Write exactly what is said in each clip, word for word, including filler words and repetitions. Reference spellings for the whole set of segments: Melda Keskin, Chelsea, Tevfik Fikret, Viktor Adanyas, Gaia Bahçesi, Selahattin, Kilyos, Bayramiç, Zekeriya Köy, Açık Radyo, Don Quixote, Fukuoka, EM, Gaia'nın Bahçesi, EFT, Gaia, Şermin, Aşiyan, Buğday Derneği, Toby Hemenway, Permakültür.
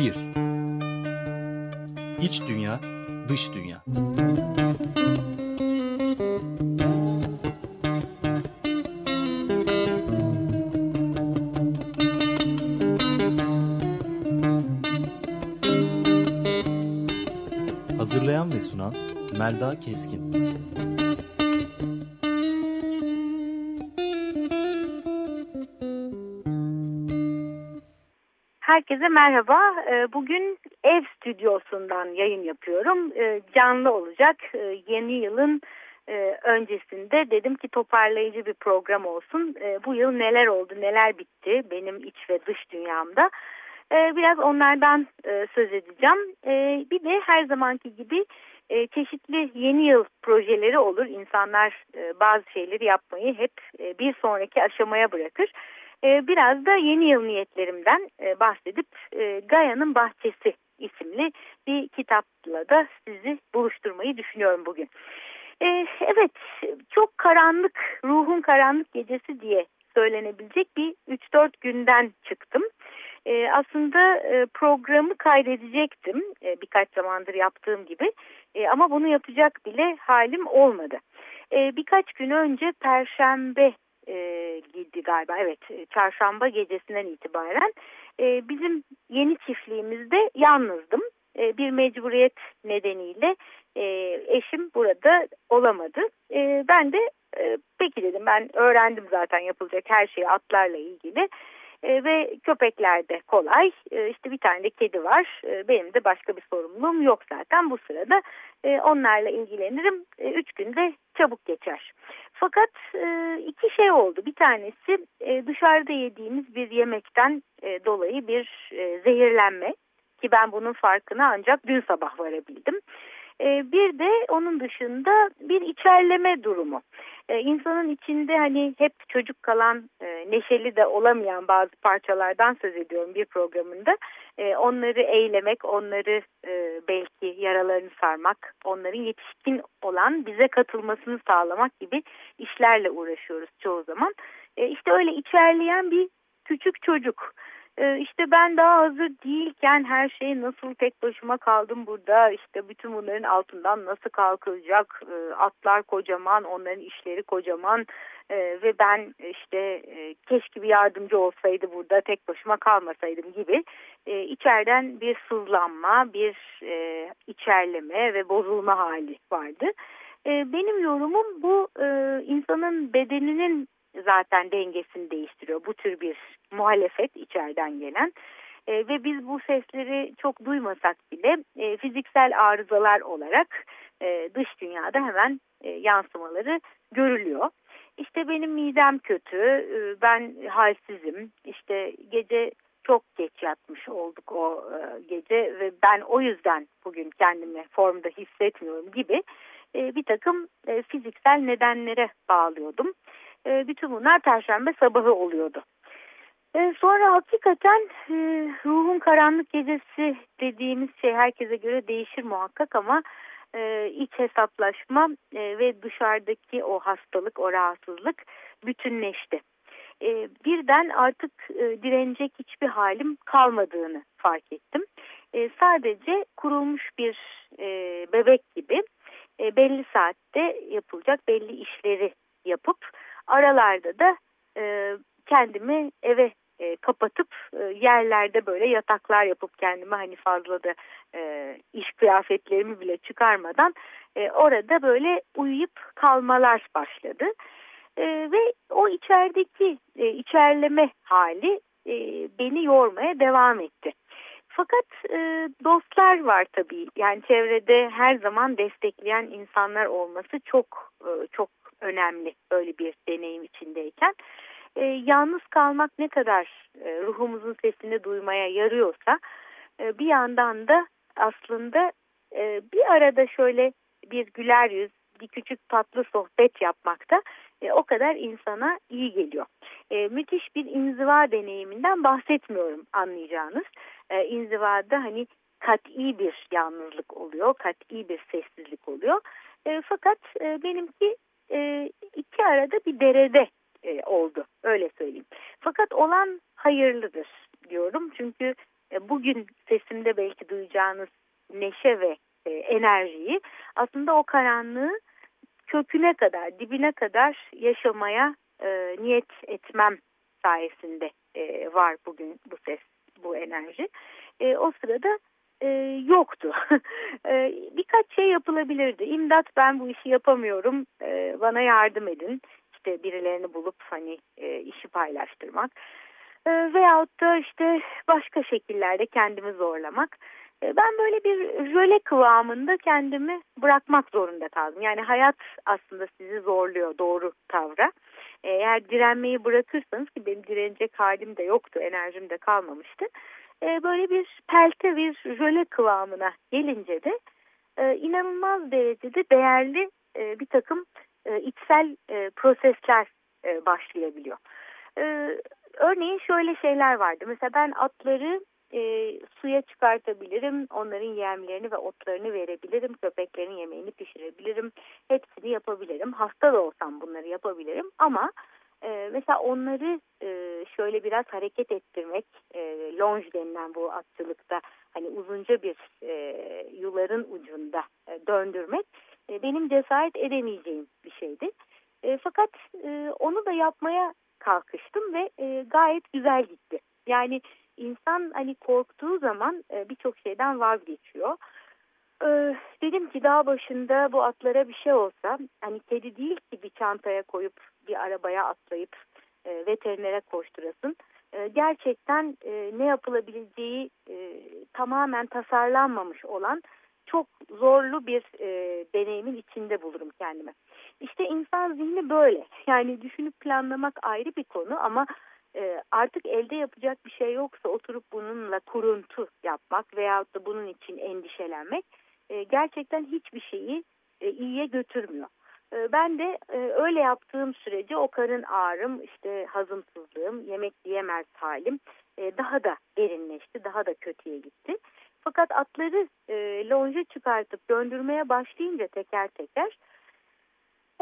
bir İç dünya, dış dünya. Hazırlayan ve sunan Melda Keskin. Herkese merhaba. Bugün ev stüdyosundan yayın yapıyorum. Canlı olacak. Yeni yılın öncesinde dedim ki toparlayıcı bir program olsun. Bu yıl neler oldu, neler bitti benim iç ve dış dünyamda. Biraz onlardan söz edeceğim. Bir de her zamanki gibi çeşitli yeni yıl projeleri olur. İnsanlar bazı şeyleri yapmayı hep bir sonraki aşamaya bırakır. Biraz da yeni yıl niyetlerimden bahsedip Gaia'nın Bahçesi isimli bir kitapla da sizi buluşturmayı düşünüyorum bugün. Evet, çok karanlık, ruhun karanlık gecesi diye söylenebilecek bir üç dört günden çıktım. Aslında programı kaydedecektim birkaç zamandır yaptığım gibi ama bunu yapacak bile halim olmadı. Birkaç gün önce Perşembe E, gidi galiba evet çarşamba gecesinden itibaren e, bizim yeni çiftliğimizde yalnızdım. E, bir mecburiyet nedeniyle e, eşim burada olamadı. E, ben de e, peki dedim, ben öğrendim zaten yapılacak her şeyi atlarla ilgili e, ve köpekler de kolay. E, işte bir tane de kedi var. E, benim de başka bir sorumluluğum yok zaten bu sırada. E, onlarla ilgilenirim. E, üç günde çabuk geçer. Fakat iki şey oldu. Bir tanesi dışarıda yediğimiz bir yemekten dolayı bir zehirlenme ki ben bunun farkına ancak dün sabah varabildim. Bir de onun dışında bir içerleme durumu. İnsanın içinde hani hep çocuk kalan, neşeli de olamayan bazı parçalardan söz ediyorum bir programında. Onları eğlemek, onları belki yaralarını sarmak, onların yetişkin olan bize katılmasını sağlamak gibi işlerle uğraşıyoruz çoğu zaman. İşte öyle içerleyen bir küçük çocuk. İşte ben daha hazır değilken her şey nasıl tek başıma kaldım burada, işte bütün bunların altından nasıl kalkılacak, atlar kocaman, onların işleri kocaman ve ben işte keşke bir yardımcı olsaydı burada, tek başıma kalmasaydım gibi içeriden bir sızlanma, bir içerleme ve bozulma hali vardı. Benim yorumum bu, insanın bedeninin zaten dengesini değiştiriyor bu tür bir muhalefet içeriden gelen e, ve biz bu sesleri çok duymasak bile e, fiziksel arızalar olarak e, dış dünyada hemen e, yansımaları görülüyor. İşte benim midem kötü, e, ben halsizim, işte gece çok geç yatmış olduk o e, gece ve ben o yüzden bugün kendimi formda hissetmiyorum gibi e, bir takım e, fiziksel nedenlere bağlıyordum. Bütün bunlar Perşembe sabahı oluyordu. Sonra hakikaten ruhun karanlık gecesi dediğimiz şey herkese göre değişir muhakkak ama iç hesaplaşma ve dışarıdaki o hastalık, o rahatsızlık bütünleşti. Birden artık direnecek hiçbir halim kalmadığını fark ettim. Sadece kurulmuş bir bebek gibi belli saatte yapılacak belli işleri yapıp aralarda da e, kendimi eve e, kapatıp e, yerlerde böyle yataklar yapıp kendime hani fazla da e, iş kıyafetlerimi bile çıkarmadan e, orada böyle uyuyup kalmalar başladı. E, ve o içerideki e, içerleme hali e, beni yormaya devam etti. Fakat e, dostlar var tabii, yani çevrede her zaman destekleyen insanlar olması çok e, çok önemli böyle bir deneyim içindeyken. E, yalnız kalmak ne kadar e, ruhumuzun sesini duymaya yarıyorsa e, bir yandan da aslında e, bir arada şöyle bir güler yüz, bir küçük tatlı sohbet yapmak da e, o kadar insana iyi geliyor. E, müthiş bir inziva deneyiminden bahsetmiyorum anlayacağınız. E, inzivada hani kat'i bir yalnızlık oluyor, kat'i bir sessizlik oluyor. E, fakat e, benimki iki arada bir derede oldu, öyle söyleyeyim. Fakat olan hayırlıdır diyorum çünkü bugün sesimde belki duyacağınız neşe ve enerjiyi aslında o karanlığı köküne kadar, dibine kadar yaşamaya e, niyet etmem sayesinde e, var bugün bu ses, bu enerji. E, o sırada e, yoktu. e, birkaç şey yapılabilirdi. İmdat, ben bu işi yapamıyorum, e, bana yardım edin. İşte birilerini bulup hani e, işi paylaştırmak. E, veyahut da işte başka şekillerde kendimi zorlamak. Ben böyle bir jöle kıvamında kendimi bırakmak zorunda kaldım. Yani hayat aslında sizi zorluyor doğru tavra. Eğer direnmeyi bırakırsanız, ki benim direnecek halim de yoktu, enerjim de kalmamıştı. Böyle bir pelte, bir jöle kıvamına gelince de inanılmaz derecede değerli bir takım içsel prosesler başlayabiliyor. Örneğin şöyle şeyler vardı. Mesela ben atları E, suya çıkartabilirim, onların yemlerini ve otlarını verebilirim, köpeklerin yemeğini pişirebilirim, hepsini yapabilirim. Hasta da olsam bunları yapabilirim ama e, mesela onları e, şöyle biraz hareket ettirmek, e, longe denilen bu atçılıkta hani uzunca bir e, yuların ucunda e, döndürmek e, benim cesaret edemeyeceğim bir şeydi. E, fakat e, onu da yapmaya kalkıştım ve e, gayet güzel gitti. Yani İnsan hani korktuğu zaman birçok şeyden vazgeçiyor. Ee, dedim ki dağ başında bu atlara bir şey olsa, hani kedi değil ki bir çantaya koyup bir arabaya atlayıp e, veterinere koşturasın. E, gerçekten e, ne yapılabileceği e, tamamen tasarlanmamış olan çok zorlu bir e, deneyimin içinde bulurum kendimi. İşte insan zihni böyle. Yani düşünüp planlamak ayrı bir konu ama artık elde yapacak bir şey yoksa oturup bununla kuruntu yapmak veyahut da bunun için endişelenmek gerçekten hiçbir şeyi iyiye götürmüyor. Ben de öyle yaptığım sürece o karın ağrım, işte hazımsızlığım, yemek yiyemez halim daha da derinleşti, daha da kötüye gitti. Fakat atları longe çıkartıp döndürmeye başlayınca teker teker,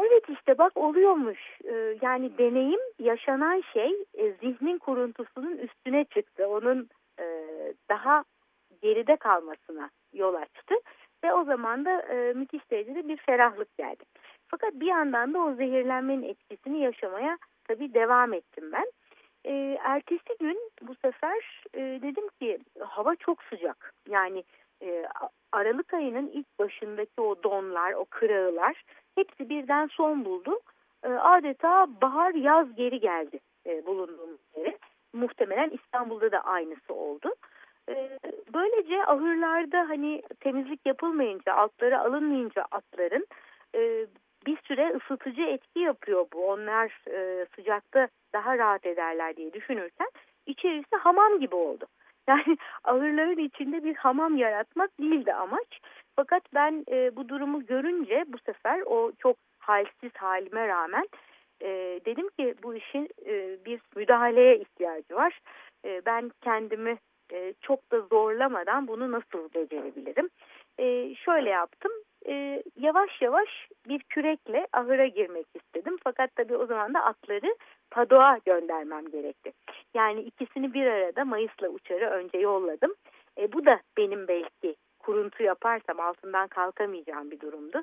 evet işte bak oluyormuş. Yani deneyim, yaşanan şey zihnin kuruntusunun üstüne çıktı. Onun daha geride kalmasına yol açtı. Ve o zaman da müthiş derecede bir ferahlık geldi. Fakat bir yandan da o zehirlenmenin etkisini yaşamaya tabii devam ettim ben. Ertesi gün bu sefer dedim ki hava çok sıcak. Yani Aralık ayının ilk başındaki o donlar, o kırağılar hepsi birden son buldu. Adeta bahar yaz geri geldi bulunduğumuz yere. Muhtemelen İstanbul'da da aynısı oldu. Böylece ahırlarda hani temizlik yapılmayınca, altlara alınmayınca atların bir süre ısıtıcı etki yapıyor bu. Onlar sıcakta daha rahat ederler diye düşünürken içerisi hamam gibi oldu. Yani ahırların içinde bir hamam yaratmak değildi amaç. Fakat ben e, bu durumu görünce bu sefer o çok halsiz halime rağmen e, dedim ki bu işin e, bir müdahaleye ihtiyacı var. E, ben kendimi e, çok da zorlamadan bunu nasıl becerebilirim? E, şöyle yaptım. E, yavaş yavaş bir kürekle ahıra girmek istedim. Fakat tabii o zaman da atları Padoğa göndermem gerekti. Yani ikisini bir arada Mayıs'la uçarı önce yolladım. E, bu da benim belki kuruntu yaparsam altından kalkamayacağım bir durumdu.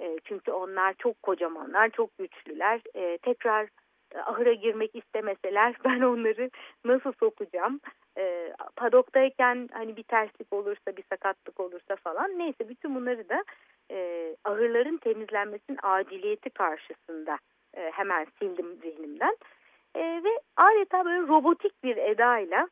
E, çünkü onlar çok kocamanlar, çok güçlüler. E, tekrar ahıra girmek istemeseler ben onları nasıl sokacağım? E, padoktayken hani bir terslik olursa, bir sakatlık olursa falan. Neyse bütün bunları da e, ahırların temizlenmesinin aciliyeti karşısında E, hemen sildim zihnimden e, ve adeta böyle robotik bir edayla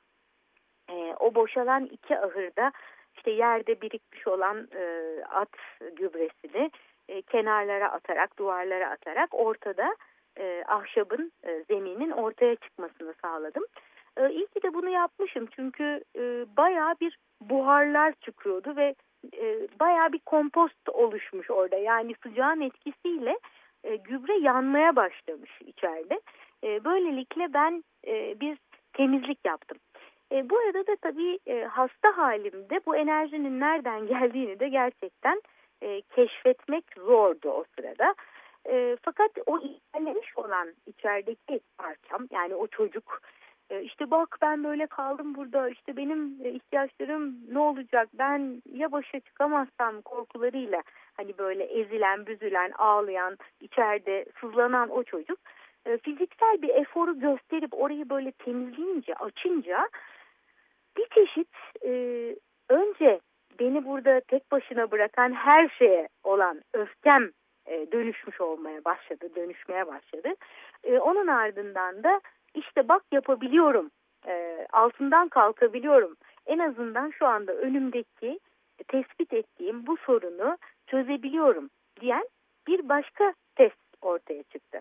e, o boşalan iki ahırda işte yerde birikmiş olan e, at gübresini e, kenarlara atarak, duvarlara atarak ortada e, ahşabın, e, zeminin ortaya çıkmasını sağladım. E, iyi ki de bunu yapmışım çünkü e, bayağı bir buharlar çıkıyordu ve e, bayağı bir kompost oluşmuş orada. Yani sıcağın etkisiyle E, gübre yanmaya başlamış içeride. E, böylelikle ben e, bir temizlik yaptım. E, bu arada da tabii e, hasta halimde bu enerjinin nereden geldiğini de gerçekten e, keşfetmek zordu o sırada. E, fakat o ilerlemiş olan içerideki parçam, yani o çocuk İşte bak ben böyle kaldım burada, işte benim ihtiyaçlarım ne olacak, ben ya başa çıkamazsam korkularıyla hani böyle ezilen, büzülen, ağlayan, içeride sızlanan o çocuk fiziksel bir eforu gösterip orayı böyle temizleyince, açınca bir çeşit e, önce beni burada tek başına bırakan her şeye olan öfkem e, dönüşmüş olmaya başladı, dönüşmeye başladı. E, onun ardından da İşte bak yapabiliyorum, e, altından kalkabiliyorum. En azından şu anda önümdeki tespit ettiğim bu sorunu çözebiliyorum diyen bir başka test ortaya çıktı.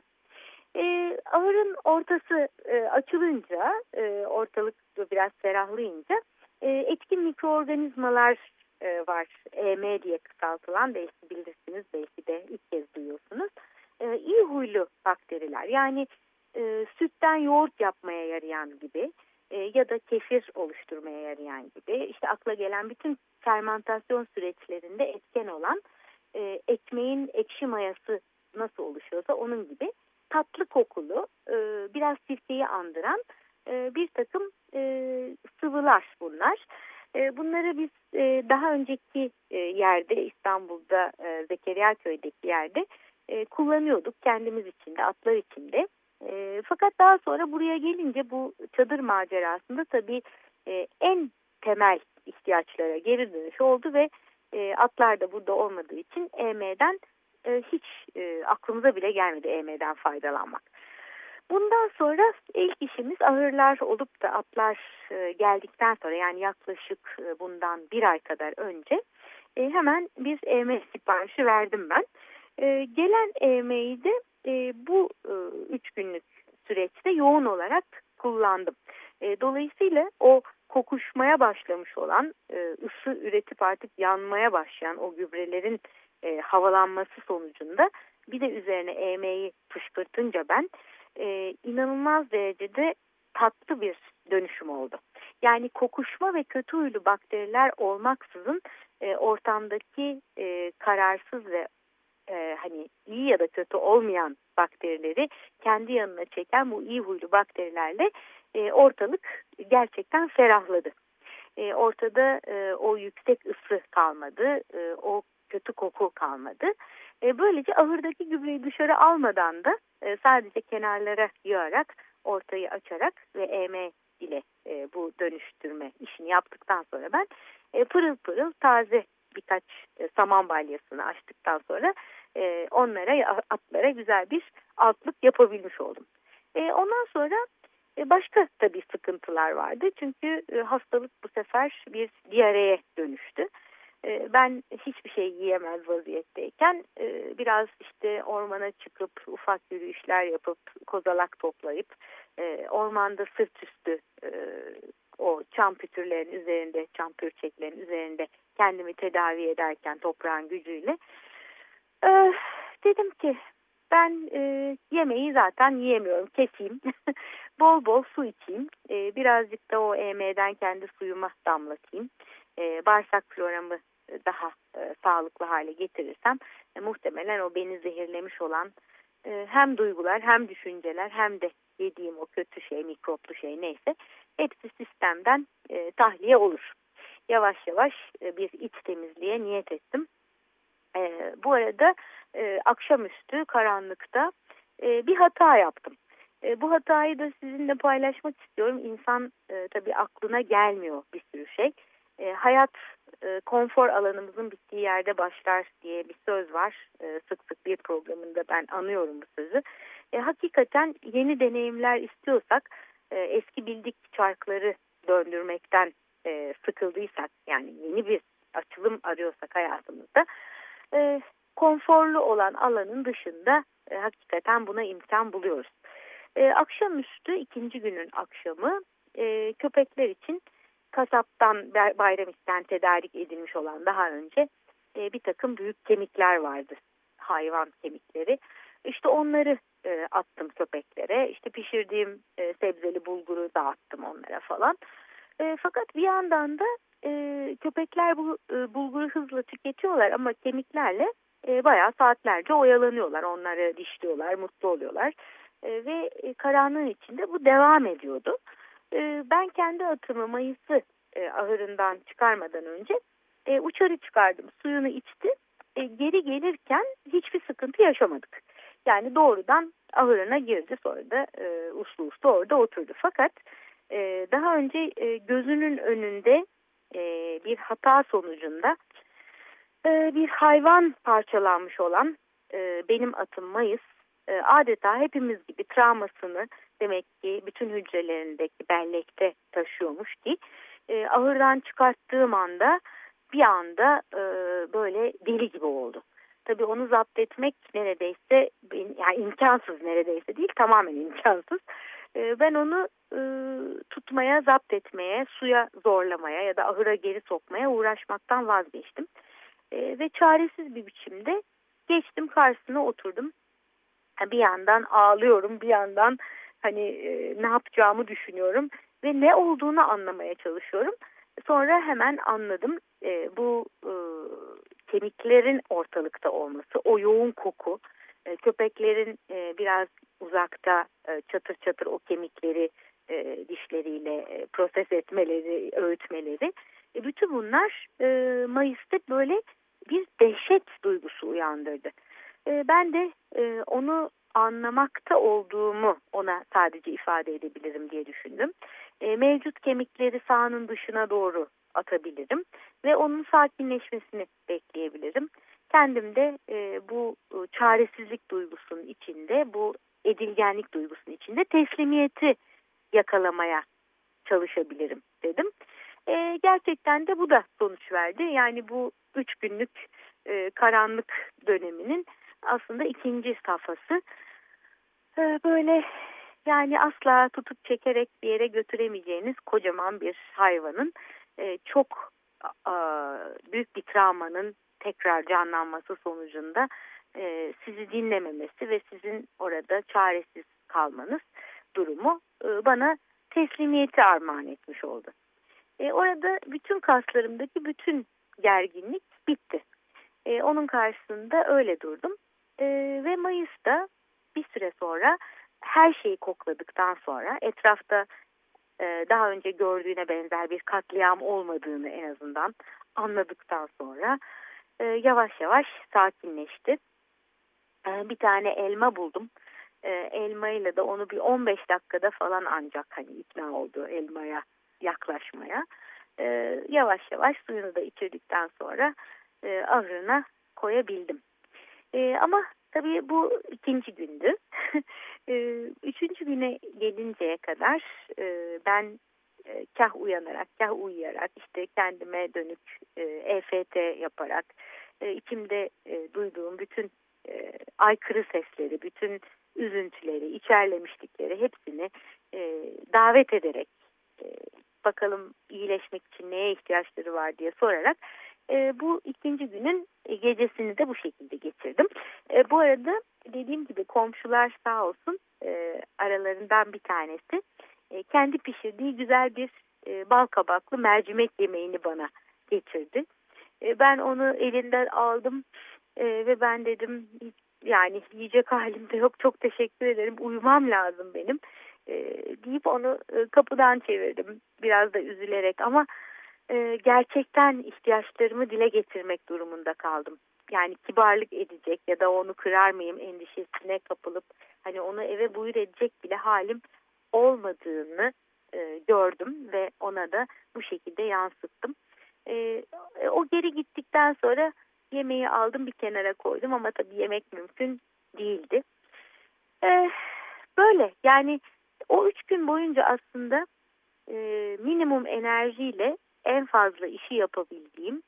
E, ahırın ortası e, açılınca, e, ortalık biraz ferahlayınca e, etkin mikroorganizmalar e, var. E M diye kısaltılan, belki bilirsiniz, belki de ilk kez duyuyorsunuz. E, iyi huylu bakteriler, yani E, sütten yoğurt yapmaya yarayan gibi e, ya da kefir oluşturmaya yarayan gibi, işte akla gelen bütün fermentasyon süreçlerinde etken olan e, ekmeğin ekşi mayası nasıl oluşuyorsa onun gibi tatlı kokulu, e, biraz sirkeyi andıran e, bir takım e, sıvılar bunlar. E, bunları biz e, daha önceki e, yerde, İstanbul'da e, Zekeriya Köy'deki yerde e, kullanıyorduk kendimiz için de, atlar için de. E, fakat daha sonra buraya gelince bu çadır macerasında tabii e, en temel ihtiyaçlara geri dönüş oldu ve e, atlar da burada olmadığı için E M'den e, hiç e, aklımıza bile gelmedi E M'den faydalanmak. Bundan sonra ilk işimiz ahırlar olup da atlar e, geldikten sonra, yani yaklaşık e, bundan bir ay kadar önce e, hemen bir E M siparişi verdim ben. E, gelen E M'yi de E, bu e, üç günlük süreçte yoğun olarak kullandım. E, dolayısıyla o kokuşmaya başlamış olan, e, ısı üretip artık yanmaya başlayan o gübrelerin e, havalanması sonucunda bir de üzerine E M'yi fışkırtınca ben e, inanılmaz derecede tatlı bir dönüşüm oldu. Yani kokuşma ve kötü huylu bakteriler olmaksızın e, ortamdaki e, kararsız ve Ee, hani iyi ya da kötü olmayan bakterileri kendi yanına çeken bu iyi huylu bakterilerle e, ortalık gerçekten ferahladı. E, ortada e, o yüksek ısı kalmadı, e, o kötü koku kalmadı. E, böylece ahırdaki gübreyi dışarı almadan da e, sadece kenarlara yığarak, ortayı açarak ve E M ile e, bu dönüştürme işini yaptıktan sonra ben e, pırıl pırıl taze birkaç e, saman balyasını açtıktan sonra e, onlara, atlara güzel bir altlık yapabilmiş oldum. E, ondan sonra e, başka tabii sıkıntılar vardı. Çünkü e, hastalık bu sefer bir diyareye dönüştü. E, ben hiçbir şey yiyemez vaziyetteyken e, biraz işte ormana çıkıp ufak yürüyüşler yapıp kozalak toplayıp e, ormanda sırt üstü e, o çam pütürlerin üzerinde, çam pürçeklerin üzerinde kendimi tedavi ederken toprağın gücüyle ee, dedim ki ben e, yemeği zaten yiyemiyorum, keseyim. Bol bol su içeyim. E, birazcık da o E M'den kendi suyuma damlatayım. E, bağırsak floramı daha e, sağlıklı hale getirirsem e, muhtemelen o beni zehirlemiş olan e, hem duygular, hem düşünceler, hem de yediğim o kötü şey, mikroplu şey neyse hepsi sistemden e, tahliye olur. Yavaş yavaş e, bir iç temizliğe niyet ettim. E, bu arada e, akşamüstü karanlıkta e, bir hata yaptım. E, bu hatayı da sizinle paylaşmak istiyorum. İnsan e, tabii aklına gelmiyor bir sürü şey. E, hayat e, konfor alanımızın bittiği yerde başlar diye bir söz var. E, sık sık bir programında ben anıyorum bu sözü. E, hakikaten yeni deneyimler istiyorsak, e, eski bildik çarkları döndürmekten e, sıkıldıysak, yani yeni bir açılım arıyorsak hayatımızda, e, konforlu olan alanın dışında e, hakikaten buna imkan buluyoruz. E, akşamüstü, ikinci günün akşamı, e, köpekler için kasaptan, Bayramiç'ten tedarik edilmiş olan daha önce e, bir takım büyük kemikler vardı, hayvan kemikleri. İşte onları e, attım köpeklere, işte pişirdiğim e, sebzeli bulguru dağıttım onlara falan. E, fakat bir yandan da e, köpekler bu e, bulguru hızla tüketiyorlar ama kemiklerle e, bayağı saatlerce oyalanıyorlar. Onları dişliyorlar, mutlu oluyorlar e, ve karanlığın içinde bu devam ediyordu. e, ben kendi atımı Mayıs'ı e, ahırından çıkarmadan önce e, uçarı çıkardım. Suyunu içti. E, geri gelirken hiçbir sıkıntı yaşamadık. Yani doğrudan ahırına girdi. Sonra da e, uslu uslu orada oturdu. Fakat e, daha önce e, gözünün önünde e, bir hata sonucunda e, bir hayvan parçalanmış olan e, benim atım Mayıs e, adeta hepimiz gibi travmasını demek ki bütün hücrelerindeki bellekte taşıyormuş ki e, ahırdan çıkarttığım anda bir anda e, böyle deli gibi oldu. Tabii onu zapt etmek neredeyse yani imkansız neredeyse değil tamamen imkansız. E, ben onu e, tutmaya, zapt etmeye, suya zorlamaya ya da ahıra geri sokmaya uğraşmaktan vazgeçtim. E, ve çaresiz bir biçimde geçtim karşısına oturdum. Bir yandan ağlıyorum, bir yandan hani e, ne yapacağımı düşünüyorum ve ne olduğunu anlamaya çalışıyorum. Sonra hemen anladım e, bu e, kemiklerin ortalıkta olması, o yoğun koku, e, köpeklerin e, biraz uzakta e, çatır çatır o kemikleri e, dişleriyle e, proses etmeleri, öğütmeleri. E, bütün bunlar e, Mayıs'ta böyle bir dehşet duygusu uyandırdı. E, ben de e, onu anlamakta olduğumu ona sadece ifade edebilirim diye düşündüm. E, mevcut kemikleri sahanın dışına doğru atabilirim ve onun sakinleşmesini bekleyebilirim. Kendim de e, bu çaresizlik duygusunun içinde, bu edilgenlik duygusunun içinde teslimiyeti yakalamaya çalışabilirim dedim. E, gerçekten de bu da sonuç verdi. Yani bu üç günlük e, karanlık döneminin aslında ikinci safhası. E, böyle yani asla tutup çekerek bir yere götüremeyeceğiniz kocaman bir hayvanın e, çok a, büyük bir travmanın tekrar canlanması sonucunda e, sizi dinlememesi ve sizin orada çaresiz kalmanız durumu e, bana teslimiyeti armağan etmiş oldu. E, orada bütün kaslarımdaki bütün gerginlik bitti. E, onun karşısında öyle durdum e, ve Mayıs'ta bir süre sonra her şeyi kokladıktan sonra etrafta e, daha önce gördüğüne benzer bir katliam olmadığını en azından anladıktan sonra e, yavaş yavaş sakinleşti. E, bir tane elma buldum. E, elmayla da onu bir on beş dakikada falan ancak hani ikna oldu elmaya yaklaşmaya. E, yavaş yavaş suyunu da içirdikten sonra e, ahırına koyabildim. E, ama tabii bu ikinci gündü. Üçüncü güne gelinceye kadar ben kah uyanarak, kah uyuyarak, işte kendime dönük E F T yaparak, içimde duyduğum bütün aykırı sesleri, bütün üzüntüleri, içerlemişlikleri hepsini davet ederek, bakalım iyileşmek için neye ihtiyaçları var diye sorarak, E, bu ikinci günün gecesini de bu şekilde geçirdim. E, bu arada dediğim gibi komşular sağ olsun e, aralarından bir tanesi e, kendi pişirdiği güzel bir e, bal kabaklı mercimek yemeğini bana getirdi. E, ben onu elinden aldım e, ve ben dedim yani yiyecek halim de yok, çok teşekkür ederim, uyumam lazım benim e, deyip onu e, kapıdan çevirdim biraz da üzülerek ama gerçekten ihtiyaçlarımı dile getirmek durumunda kaldım. Yani kibarlık edecek ya da onu kırar mıyım endişesine kapılıp hani onu eve buyur edecek bile halim olmadığını e, gördüm ve ona da bu şekilde yansıttım. E, o geri gittikten sonra yemeği aldım bir kenara koydum ama tabii yemek mümkün değildi. E, böyle yani o üç gün boyunca aslında e, minimum enerjiyle en fazla işi yapabildiğim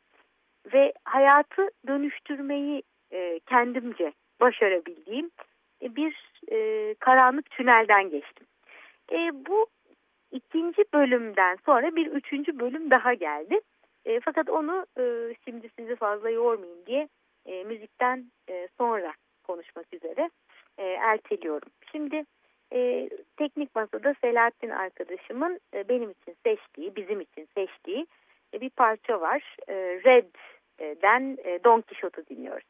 ve hayatı dönüştürmeyi e, kendimce başarabildiğim e, bir e, karanlık tünelden geçtim. E, bu ikinci bölümden sonra bir üçüncü bölüm daha geldi. E, fakat onu e, şimdi sizi fazla yormayayım diye e, müzikten e, sonra konuşmak üzere e, erteliyorum. Şimdi e, teknik masada Selahattin arkadaşımın e, benim için seçtiği, bizim için seçtiği bir parça var. Red'den Don Quixote'u dinliyoruz.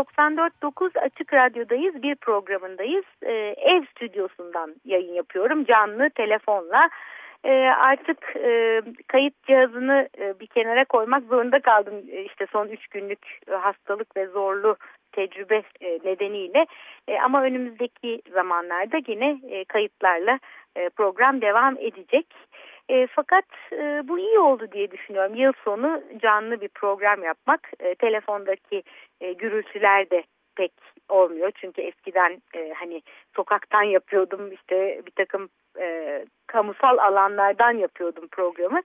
doksan dört nokta dokuz Açık Radyo'dayız, bir programındayız. E, ev stüdyosundan yayın yapıyorum canlı telefonla. E, artık e, kayıt cihazını e, bir kenara koymak zorunda kaldım. E, işte son üç günlük e, hastalık ve zorlu tecrübe e, nedeniyle. E, ama önümüzdeki zamanlarda yine e, kayıtlarla e, program devam edecek. E, fakat e, bu iyi oldu diye düşünüyorum. Yıl sonu canlı bir program yapmak. E, telefondaki e, gürültüler de pek olmuyor. Çünkü eskiden e, hani sokaktan yapıyordum, işte bir takım e, kamusal alanlardan yapıyordum programı.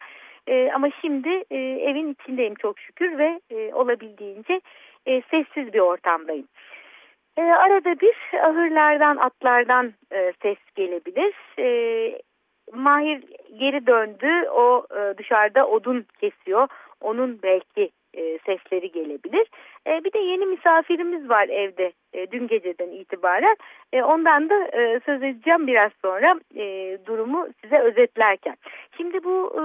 E, ama şimdi e, evin içindeyim çok şükür ve e, olabildiğince e, sessiz bir ortamdayım. E, arada bir ahırlardan, atlardan e, ses gelebilir. E, Mahir geri döndü, o e, dışarıda odun kesiyor, onun belki e, sesleri gelebilir. E, bir de yeni misafirimiz var evde e, dün geceden itibaren, e, ondan da e, söz edeceğim biraz sonra e, durumu size özetlerken. Şimdi bu e,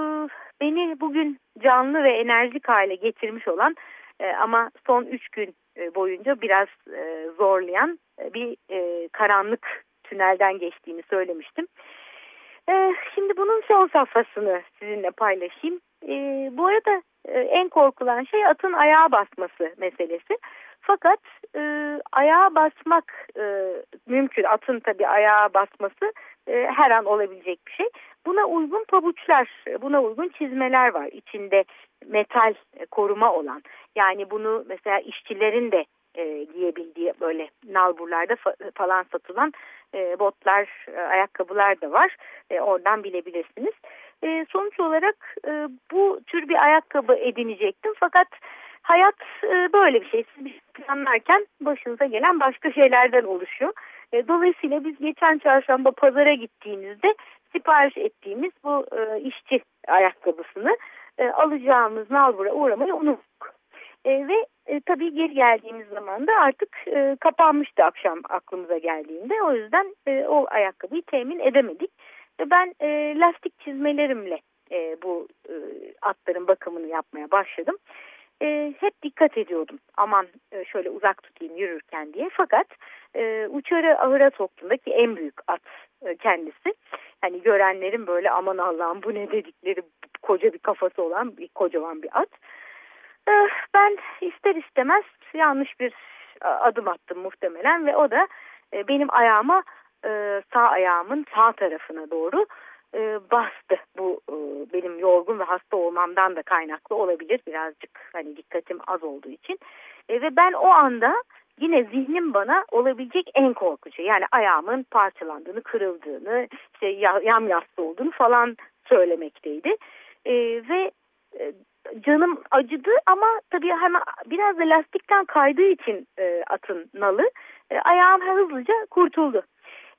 beni bugün canlı ve enerjik hale getirmiş olan e, ama son üç gün e, boyunca biraz e, zorlayan e, bir e, karanlık tünelden geçtiğini söylemiştim. Şimdi bunun son safhasını sizinle paylaşayım. Bu arada en korkulan şey atın ayağa basması meselesi. Fakat ayağa basmak mümkün. Atın tabii ayağa basması her an olabilecek bir şey. Buna uygun pabuçlar, buna uygun çizmeler var. İçinde metal koruma olan. Yani bunu mesela işçilerin de E, giyebildiği böyle nalburlarda fa- falan satılan e, botlar, e, ayakkabılar da var. E, oradan bilebilirsiniz. E, sonuç olarak e, bu tür bir ayakkabı edinecektim. Fakat hayat e, böyle bir şey. Siz bir şey planlarken başınıza gelen başka şeylerden oluşuyor. E, dolayısıyla biz geçen çarşamba pazara gittiğimizde sipariş ettiğimiz bu e, işçi ayakkabısını e, alacağımız nalbura uğramayı unuttuk. E, ve e, tabii geri geldiğimiz zaman da artık e, kapanmıştı akşam aklımıza geldiğinde. O yüzden e, o ayakkabıyı temin edemedik. E, ben e, lastik çizmelerimle e, bu e, atların bakımını yapmaya başladım. E, hep dikkat ediyordum. Aman e, şöyle uzak tutayım yürürken diye. Fakat e, uçarı ahıra soktuğumdaki en büyük at e, kendisi. Hani görenlerin böyle aman Allah'ım bu ne dedikleri koca bir kafası olan bir, kocaman bir at. Ben ister istemez yanlış bir adım attım muhtemelen ve o da benim ayağıma, sağ ayağımın sağ tarafına doğru bastı. Bu benim yorgun ve hasta olmamdan da kaynaklı olabilir birazcık, hani dikkatim az olduğu için. Ve ben o anda yine zihnim bana olabilecek en korkucu, yani ayağımın parçalandığını, kırıldığını, işte yamyaslı olduğunu falan söylemekteydi. Ve canım acıdı ama tabii hemen biraz da lastikten kaydığı için e, atın nalı e, ayağım hızlıca kurtuldu.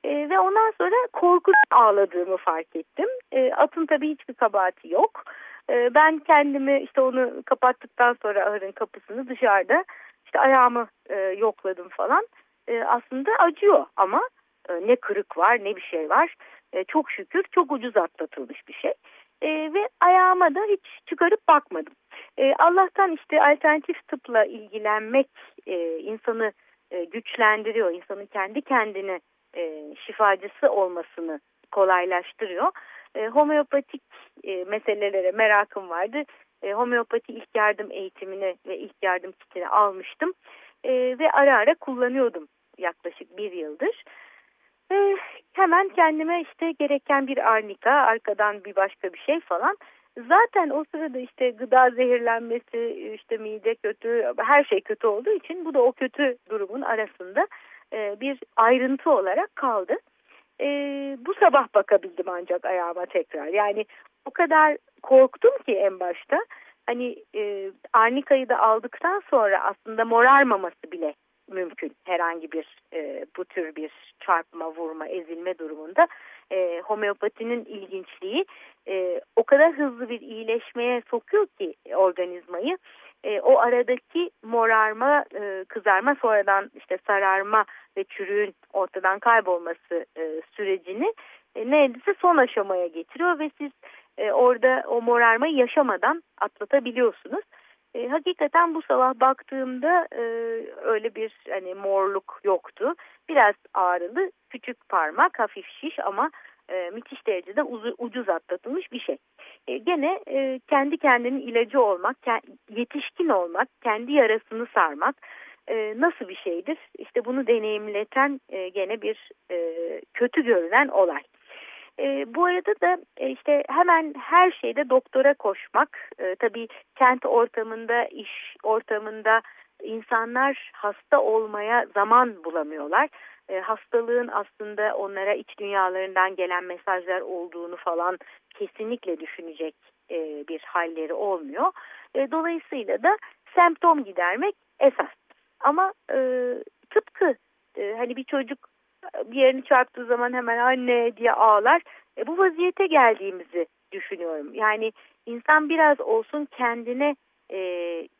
E, ve ondan sonra korkudan ağladığımı fark ettim. E, atın tabii hiçbir kabahati yok. E, ben kendimi işte onu kapattıktan sonra ahırın kapısını dışarıda işte ayağımı e, yokladım falan. E, aslında acıyor ama e, ne kırık var ne bir şey var. E, çok şükür çok ucuz atlatılmış bir şey. E, ve ayağıma da hiç çıkarıp bakmadım. E, Allah'tan işte alternatif tıpla ilgilenmek e, insanı e, güçlendiriyor. İnsanın kendi kendine e, şifacısı olmasını kolaylaştırıyor. E, homeopatik e, meselelere merakım vardı. E, homeopati ilk yardım eğitimini ve ilk yardım kitini almıştım. E, ve ara ara kullanıyordum yaklaşık bir yıldır. Ee, hemen kendime işte gereken bir arnika, arkadan bir başka bir şey falan. Zaten o sırada işte gıda zehirlenmesi, işte mide kötü, her şey kötü olduğu için bu da o kötü durumun arasında e, bir ayrıntı olarak kaldı. E, bu sabah bakabildim ancak ayağıma tekrar. Yani o kadar korktum ki en başta. Hani e, arnikayı da aldıktan sonra aslında morarmaması bile mümkün, herhangi bir e, bu tür bir çarpma, vurma, ezilme durumunda e, homeopatinin ilginçliği e, o kadar hızlı bir iyileşmeye sokuyor ki organizmayı, e, o aradaki morarma, e, kızarma, sonradan işte sararma ve çürüğün ortadan kaybolması e, sürecini e, neredeyse son aşamaya getiriyor ve siz e, orada o morarmayı yaşamadan atlatabiliyorsunuz. E, hakikaten bu sabah baktığımda e, öyle bir hani morluk yoktu. Biraz ağrılı, küçük parmak, hafif şiş ama e, müthiş derecede uzu, ucuz atlatılmış bir şey. E, gene e, kendi kendinin ilacı olmak, yetişkin olmak, kendi yarasını sarmak e, nasıl bir şeydir? İşte bunu deneyimleten e, gene bir e, kötü görünen olay. E, bu arada da e, işte hemen her şeyde doktora koşmak, e, tabii kent ortamında, iş ortamında insanlar hasta olmaya zaman bulamıyorlar. E, hastalığın aslında onlara iç dünyalarından gelen mesajlar olduğunu falan kesinlikle düşünecek e, bir halleri olmuyor. E, dolayısıyla da semptom gidermek esas. Ama e, tıpkı e, hani bir çocuk bir yerini çarptığı zaman hemen anne diye ağlar. E, bu vaziyete geldiğimizi düşünüyorum. Yani insan biraz olsun kendine e,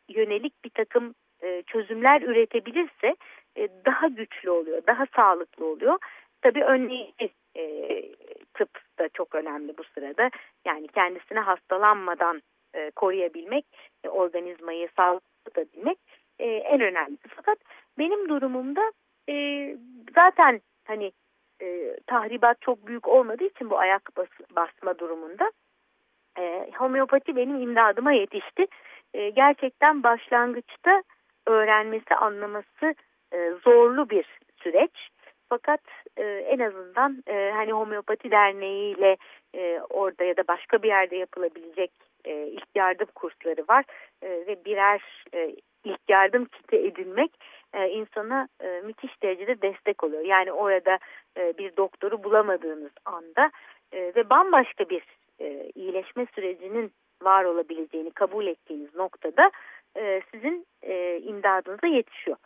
yönelik bir takım e, çözümler üretebilirse e, daha güçlü oluyor, daha sağlıklı oluyor. Tabii önleyici e, tıp da çok önemli bu sırada. Yani kendisine hastalanmadan e, koruyabilmek, e, organizmayı sağlıklı tutabilmek e, en önemli. Fakat benim durumumda e, zaten hani e, tahribat çok büyük olmadığı için bu ayak bas, basma durumunda e, homeopati benim imdadıma yetişti. E, gerçekten başlangıçta öğrenmesi, anlaması e, zorlu bir süreç. Fakat e, en azından e, hani Homeopati Derneği ile e, orada ya da başka bir yerde yapılabilecek e, ilk yardım kursları var e, ve birer e, ilk yardım kiti edinmek e, insana e, müthiş derecede destek oluyor. Yani orada e, bir doktoru bulamadığınız anda e, ve bambaşka bir e, iyileşme sürecinin var olabileceğini kabul ettiğiniz noktada e, sizin e, imdadınıza yetişiyor.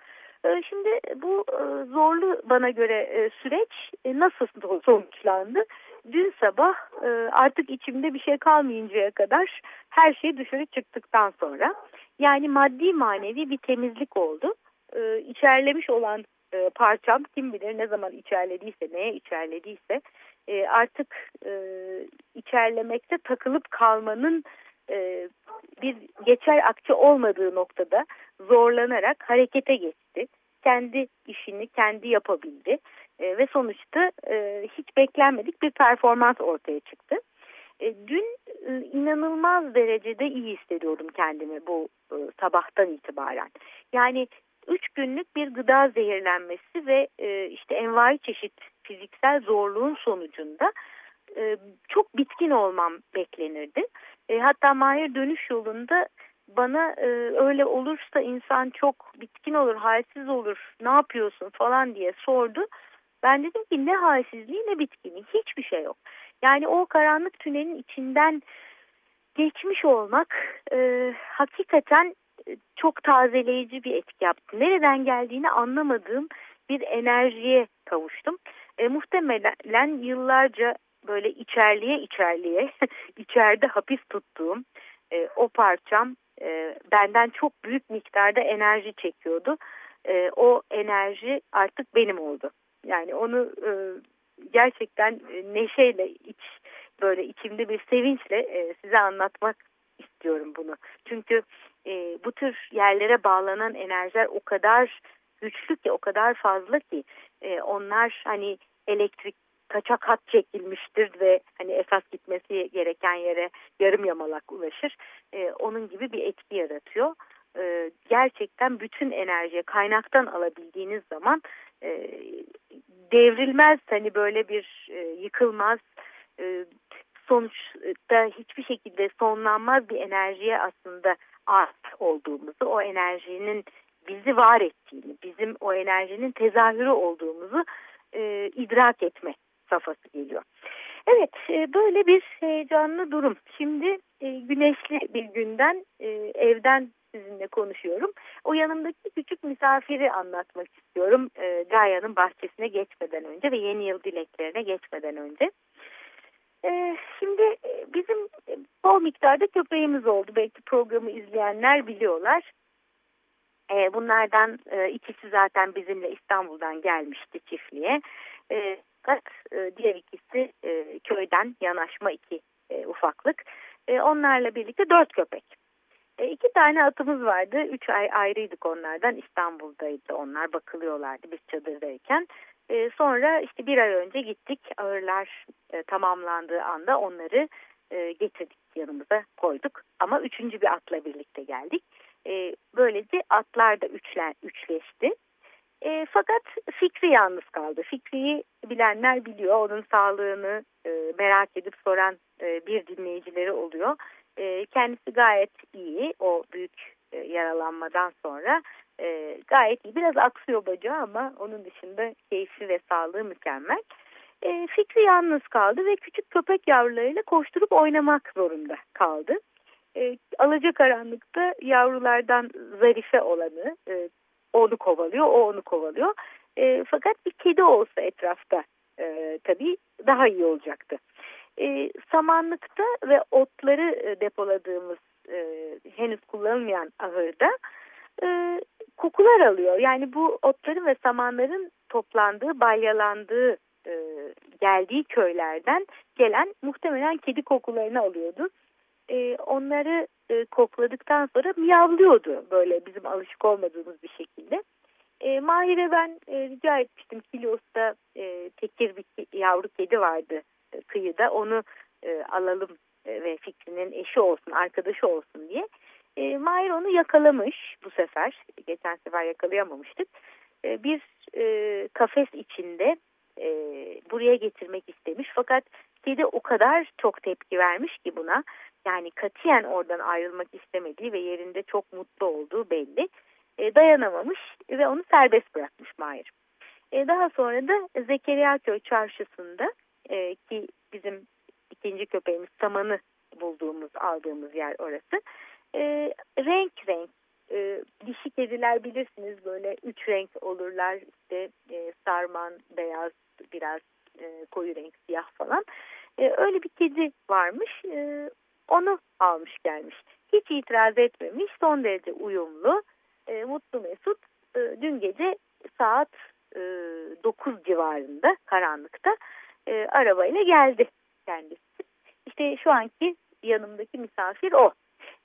E, şimdi bu e, zorlu bana göre e, süreç e, nasıl sonuçlandı? Dün sabah e, artık içimde bir şey kalmayıncaya kadar her şey dışarı çıktıktan sonra, yani maddi manevi bir temizlik oldu. E, içerlemiş olan e, parçam kim bilir ne zaman içerlediyse, neye içerlediyse e, artık e, içerlemekte takılıp kalmanın e, bir geçer akçe olmadığı noktada zorlanarak harekete geçti. Kendi işini kendi yapabildi e, ve sonuçta e, hiç beklenmedik bir performans ortaya çıktı. Dün inanılmaz derecede iyi hissediyordum kendimi bu e, sabahtan itibaren. Yani üç günlük bir gıda zehirlenmesi ve e, işte envai çeşit fiziksel zorluğun sonucunda e, çok bitkin olmam beklenirdi. E, hatta Mahir dönüş yolunda bana e, öyle olursa insan çok bitkin olur, halsiz olur, ne yapıyorsun falan diye sordu. Ben dedim ki ne halsizliği ne bitkinliği, hiçbir şey yok. Yani o karanlık tünelin içinden geçmiş olmak e, hakikaten çok tazeleyici bir etki yaptı. Nereden geldiğini anlamadığım bir enerjiye kavuştum. E, muhtemelen yıllarca böyle içerliğe içerliğe içeride hapis tuttuğum e, o parçam e, benden çok büyük miktarda enerji çekiyordu. E, o enerji artık benim oldu. Yani onu e, gerçekten neşeyle, iç böyle içimde bir sevinçle e, size anlatmak istiyorum bunu. Çünkü e, bu tür yerlere bağlanan enerjiler o kadar güçlü ki, o kadar fazla ki e, onlar hani elektrik kaçak hat çekilmiştir ve hani esas gitmesi gereken yere yarım yamalak ulaşır. E, onun gibi bir etki yaratıyor. E, gerçekten bütün enerjiyi kaynaktan alabildiğiniz zaman e, devrilmez, hani böyle bir e, yıkılmaz, e, sonuçta hiçbir şekilde sonlanmaz bir enerjiye aslında ait olduğumuzu, o enerjinin bizi var ettiğini, bizim o enerjinin tezahürü olduğumuzu e, idrak etme safhası geliyor. Evet, e, böyle bir heyecanlı durum. Şimdi e, güneşli bir günden e, evden sizinle konuşuyorum. O yanımdaki küçük misafiri anlatmak istiyorum. E, Gaia'nın bahçesine geçmeden önce ve yeni yıl dileklerine geçmeden önce. E, şimdi bizim bol miktarda köpeğimiz oldu. Belki programı izleyenler biliyorlar. E, bunlardan e, ikisi zaten bizimle İstanbul'dan gelmişti çiftliğe. E, fakat e, diğer ikisi e, köyden yanaşma iki e, ufaklık. E, onlarla birlikte dört köpek. E, iki tane atımız vardı. Üç ay ayrıydık onlardan. İstanbul'daydı onlar. Bakılıyorlardı biz çadırdayken. E, sonra işte bir ay önce gittik. Ağırlar e, tamamlandığı anda onları e, getirdik, yanımıza koyduk. Ama üçüncü bir atla birlikte geldik. E, böylece atlar da üçlen, üçleşti. E, fakat Fikri yalnız kaldı. Fikri'yi bilenler biliyor. Onun sağlığını e, merak edip soran e, bir dinleyicileri oluyor. E, kendisi gayet iyi. O büyük e, yaralanmadan sonra e, gayet iyi. Biraz aksıyor bacağı ama onun dışında keyfi ve sağlığı mükemmel. E, Fikri yalnız kaldı ve küçük köpek yavrularıyla koşturup oynamak zorunda kaldı. E, alacakaranlıkta yavrulardan zarife olanı e, onu kovalıyor, o onu kovalıyor. E, fakat bir kedi olsa etrafta e, tabii daha iyi olacaktı. E, samanlıkta ve otları depoladığımız e, henüz kullanılmayan ahırda e, kokular alıyor. Yani bu otların ve samanların toplandığı, balyalandığı, e, geldiği köylerden gelen muhtemelen kedi kokularını alıyordu. E, onları e, kokladıktan sonra miyavlıyordu böyle bizim alışık olmadığımız bir şekilde. E, Mahir'e ben e, rica etmiştim. Kilyos'ta e, tekir bir yavru kedi vardı e, kıyıda. Onu e, alalım e, ve Fikri'nin eşi olsun, arkadaşı olsun diye. E, Mahir onu yakalamış bu sefer. Geçen sefer yakalayamamıştık. E, bir e, kafes içinde e, buraya getirmek istemiş. Fakat kedi o kadar çok tepki vermiş ki buna. Yani katiyen oradan ayrılmak istemediği ve yerinde çok mutlu olduğu belli. E, dayanamamış ve onu serbest bırakmış Mahir. E, daha sonra da Zekeriya Köy çarşısında e, ki bizim ikinci köpeğimiz Saman'ı bulduğumuz, aldığımız yer orası. E, renk renk e, dişi kediler bilirsiniz, böyle üç renk olurlar. İşte e, sarman, beyaz, biraz e, koyu renk, siyah falan. E, öyle bir kedi varmış. E, Onu almış gelmiş. Hiç itiraz etmemiş. Son derece uyumlu. E, mutlu mesut. E, dün gece saat e, dokuz civarında karanlıkta e, arabayla geldi kendisi. İşte şu anki yanımdaki misafir o.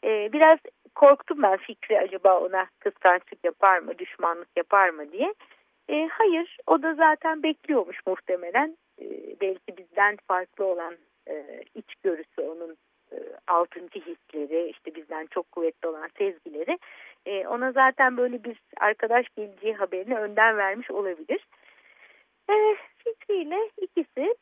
E, biraz korktum ben, Fikri acaba ona kıskançlık yapar mı, düşmanlık yapar mı diye. E, hayır, o da zaten bekliyormuş muhtemelen. E, belki bizden farklı olan e, içgörüsü onun. Altıncı hisleri, işte bizden çok kuvvetli olan sezgileri e, ona zaten böyle bir arkadaş geleceği haberini önden vermiş olabilir. E, Fikri ile ikisi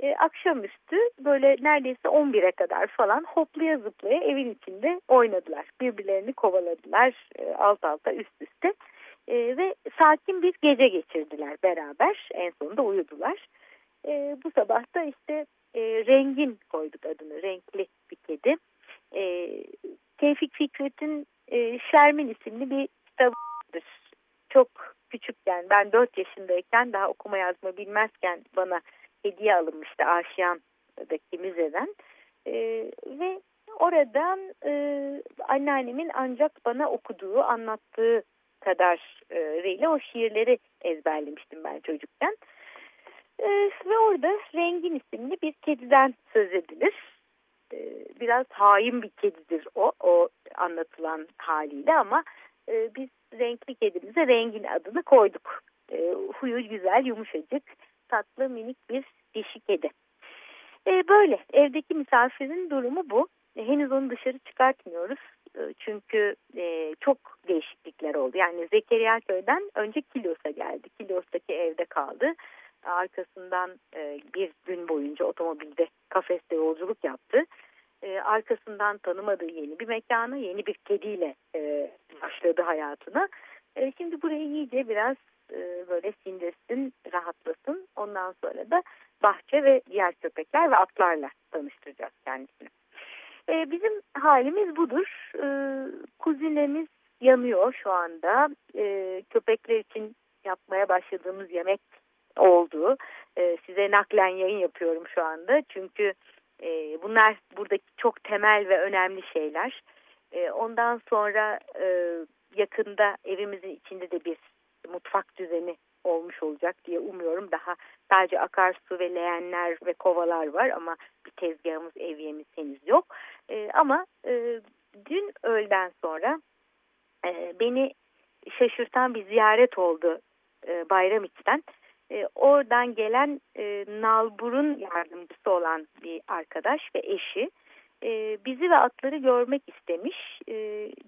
e, akşamüstü böyle neredeyse on bire kadar falan hoplaya zıplaya evin içinde oynadılar. Birbirlerini kovaladılar e, alt alta üst üste e, ve sakin bir gece geçirdiler beraber. En sonunda uyudular. E, bu sabah da işte e, Rengin koyduk adını, renkli bir kedi. E, Tevfik Fikret'in e, Şermin isimli bir kitabıdır. Çok küçükken, ben dört yaşındayken, daha okuma yazma bilmezken bana hediye alınmıştı Aşiyan'daki müzeden. E, ve oradan e, anneannemin ancak bana okuduğu, anlattığı kadarıyla o şiirleri ezberlemiştim ben çocukken. Ee, ve orada Rengin isimli bir kediden söz edilir. Ee, biraz hain bir kedidir o, o anlatılan haliyle ama e, biz renkli kedimize Rengin adını koyduk. Ee, huyu güzel, yumuşacık, tatlı, minik bir dişi kedi. Ee, böyle evdeki misafirin durumu bu. Henüz onu dışarı çıkartmıyoruz çünkü e, çok değişiklikler oldu. Yani Zekeriya Köy'den önce Kilyos'a geldi. Kilyos'taki evde kaldı. Arkasından e, bir gün boyunca otomobilde, kafeste yolculuk yaptı. E, arkasından tanımadığı yeni bir mekana, yeni bir kediyle e, başladı hayatına. E, şimdi burayı iyice biraz e, böyle sindirsin, rahatlasın. Ondan sonra da bahçe ve diğer köpekler ve atlarla tanıştıracağız kendisini. E, bizim halimiz budur. E, kuzinemiz yanıyor şu anda. E, köpekler için yapmaya başladığımız yemek oldu. Ee, size naklen yayın yapıyorum şu anda. Çünkü e, bunlar buradaki çok temel ve önemli şeyler. E, ondan sonra e, yakında evimizin içinde de bir mutfak düzeni olmuş olacak diye umuyorum. Daha sadece akarsu ve leğenler ve kovalar var ama bir tezgahımız, evyemiz henüz yok. E, ama e, dün öğleden sonra e, beni şaşırtan bir ziyaret oldu e, Bayramiç'ten. E, oradan gelen e, Nalbur'un yardımcısı olan bir arkadaş ve eşi e, bizi ve atları görmek istemiş. E,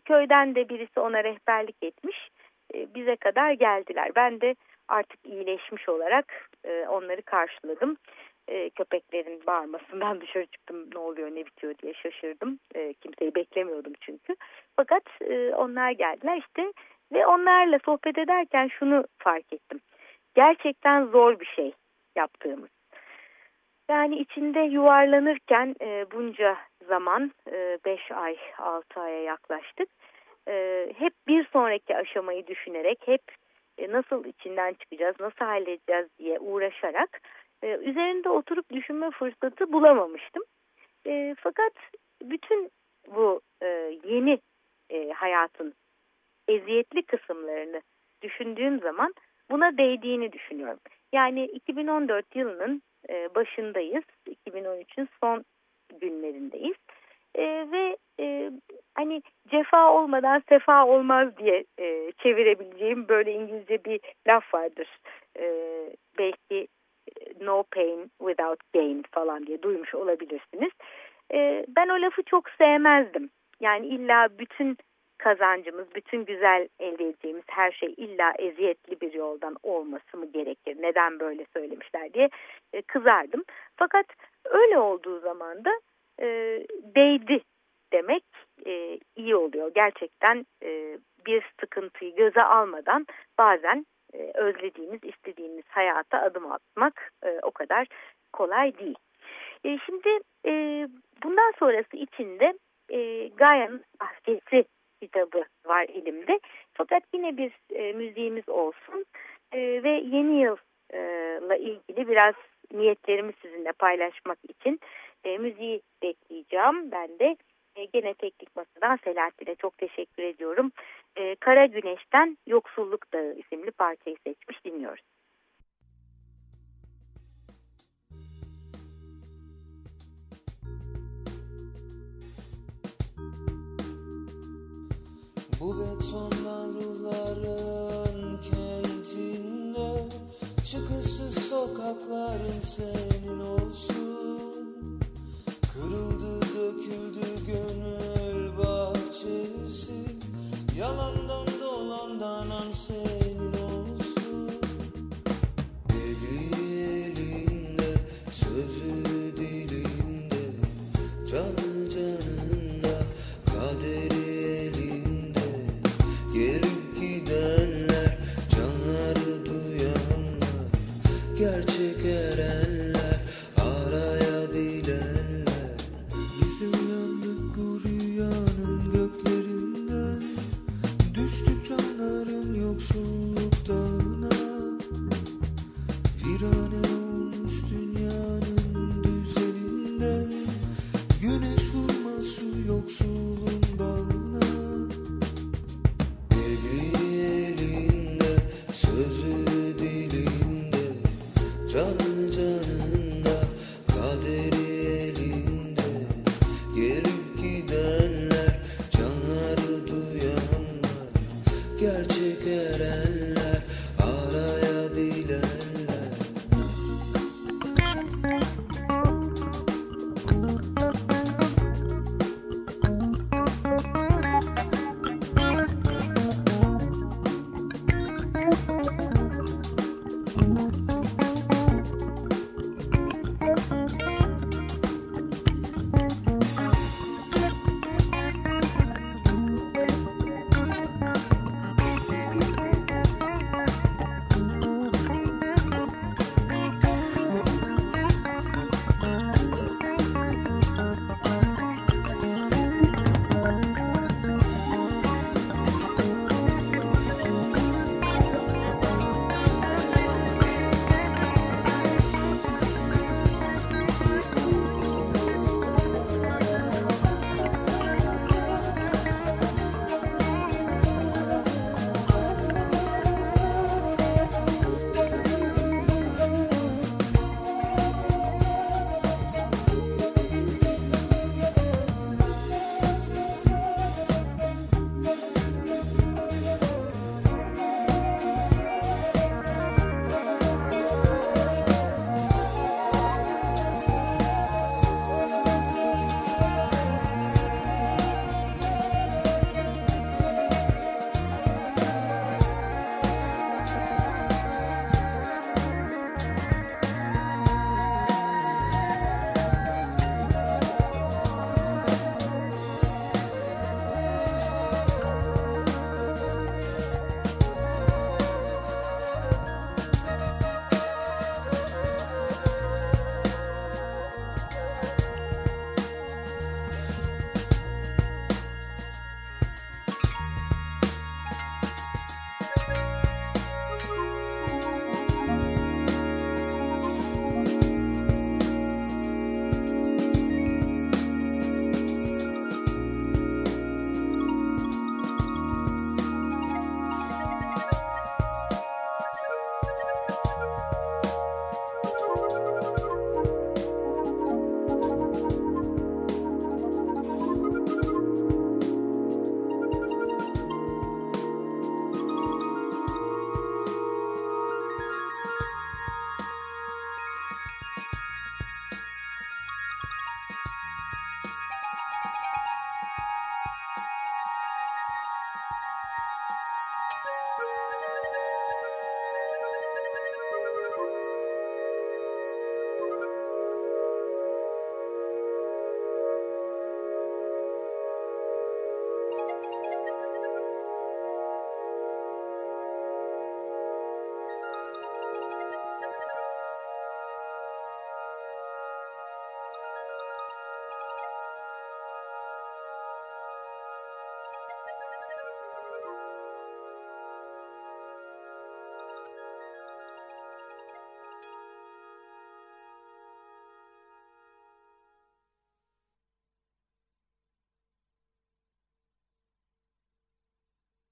köyden de birisi ona rehberlik etmiş. E, bize kadar geldiler. Ben de artık iyileşmiş olarak e, onları karşıladım. E, köpeklerin bağırmasından dışarı çıktım. Ne oluyor, ne bitiyor diye şaşırdım. E, kimseyi beklemiyordum çünkü. Fakat e, onlar geldiler işte ve onlarla sohbet ederken şunu fark ettim. Gerçekten zor bir şey yaptığımız. Yani içinde yuvarlanırken e, bunca zaman beş ay altı aya yaklaştık. E, hep bir sonraki aşamayı düşünerek, hep e, nasıl içinden çıkacağız, nasıl halledeceğiz diye uğraşarak e, üzerinde oturup düşünme fırsatı bulamamıştım. E, fakat bütün bu e, yeni e, hayatın eziyetli kısımlarını düşündüğüm zaman buna değdiğini düşünüyorum. Yani iki bin on dört yılının başındayız. iki bin on üçün son günlerindeyiz. E, ve e, hani cefa olmadan sefa olmaz diye e, çevirebileceğim böyle İngilizce bir laf vardır. E, belki no pain without gain falan diye duymuş olabilirsiniz. E, ben o lafı çok sevmezdim. Yani illa bütün kazancımız, bütün güzel elde edeceğimiz her şey illa eziyetli bir yoldan olması mı gerekir? Neden böyle söylemişler diye kızardım. Fakat öyle olduğu zaman da e, değdi demek e, iyi oluyor. Gerçekten e, bir sıkıntıyı göze almadan bazen e, özlediğimiz, istediğimiz hayata adım atmak e, o kadar kolay değil. E, şimdi e, bundan sonrası için de e, Gaia'nın Bahçesi kitabı var elimde. Fakat yine bir e, müziğimiz olsun e, ve yeni yılla ilgili biraz niyetlerimi sizinle paylaşmak için e, müziği bekleyeceğim. Ben de e, gene teknik masadan Selahattin'e çok teşekkür ediyorum. E, Kara Güneş'ten Yoksulluk Dağı isimli parçayı seçmiş, dinliyoruz. Bu betondan ruhların kentinde, çıkışsız sokakların senin olsun. Kırıldı döküldü gönül bahçesi, yalandan dolandan an senin olsun. Eli elinde, sözü dilinde, canı canında kaderi. Gerçek erenler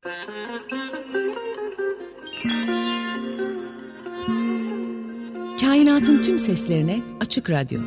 Kainatın tüm seslerine Açık Radyo.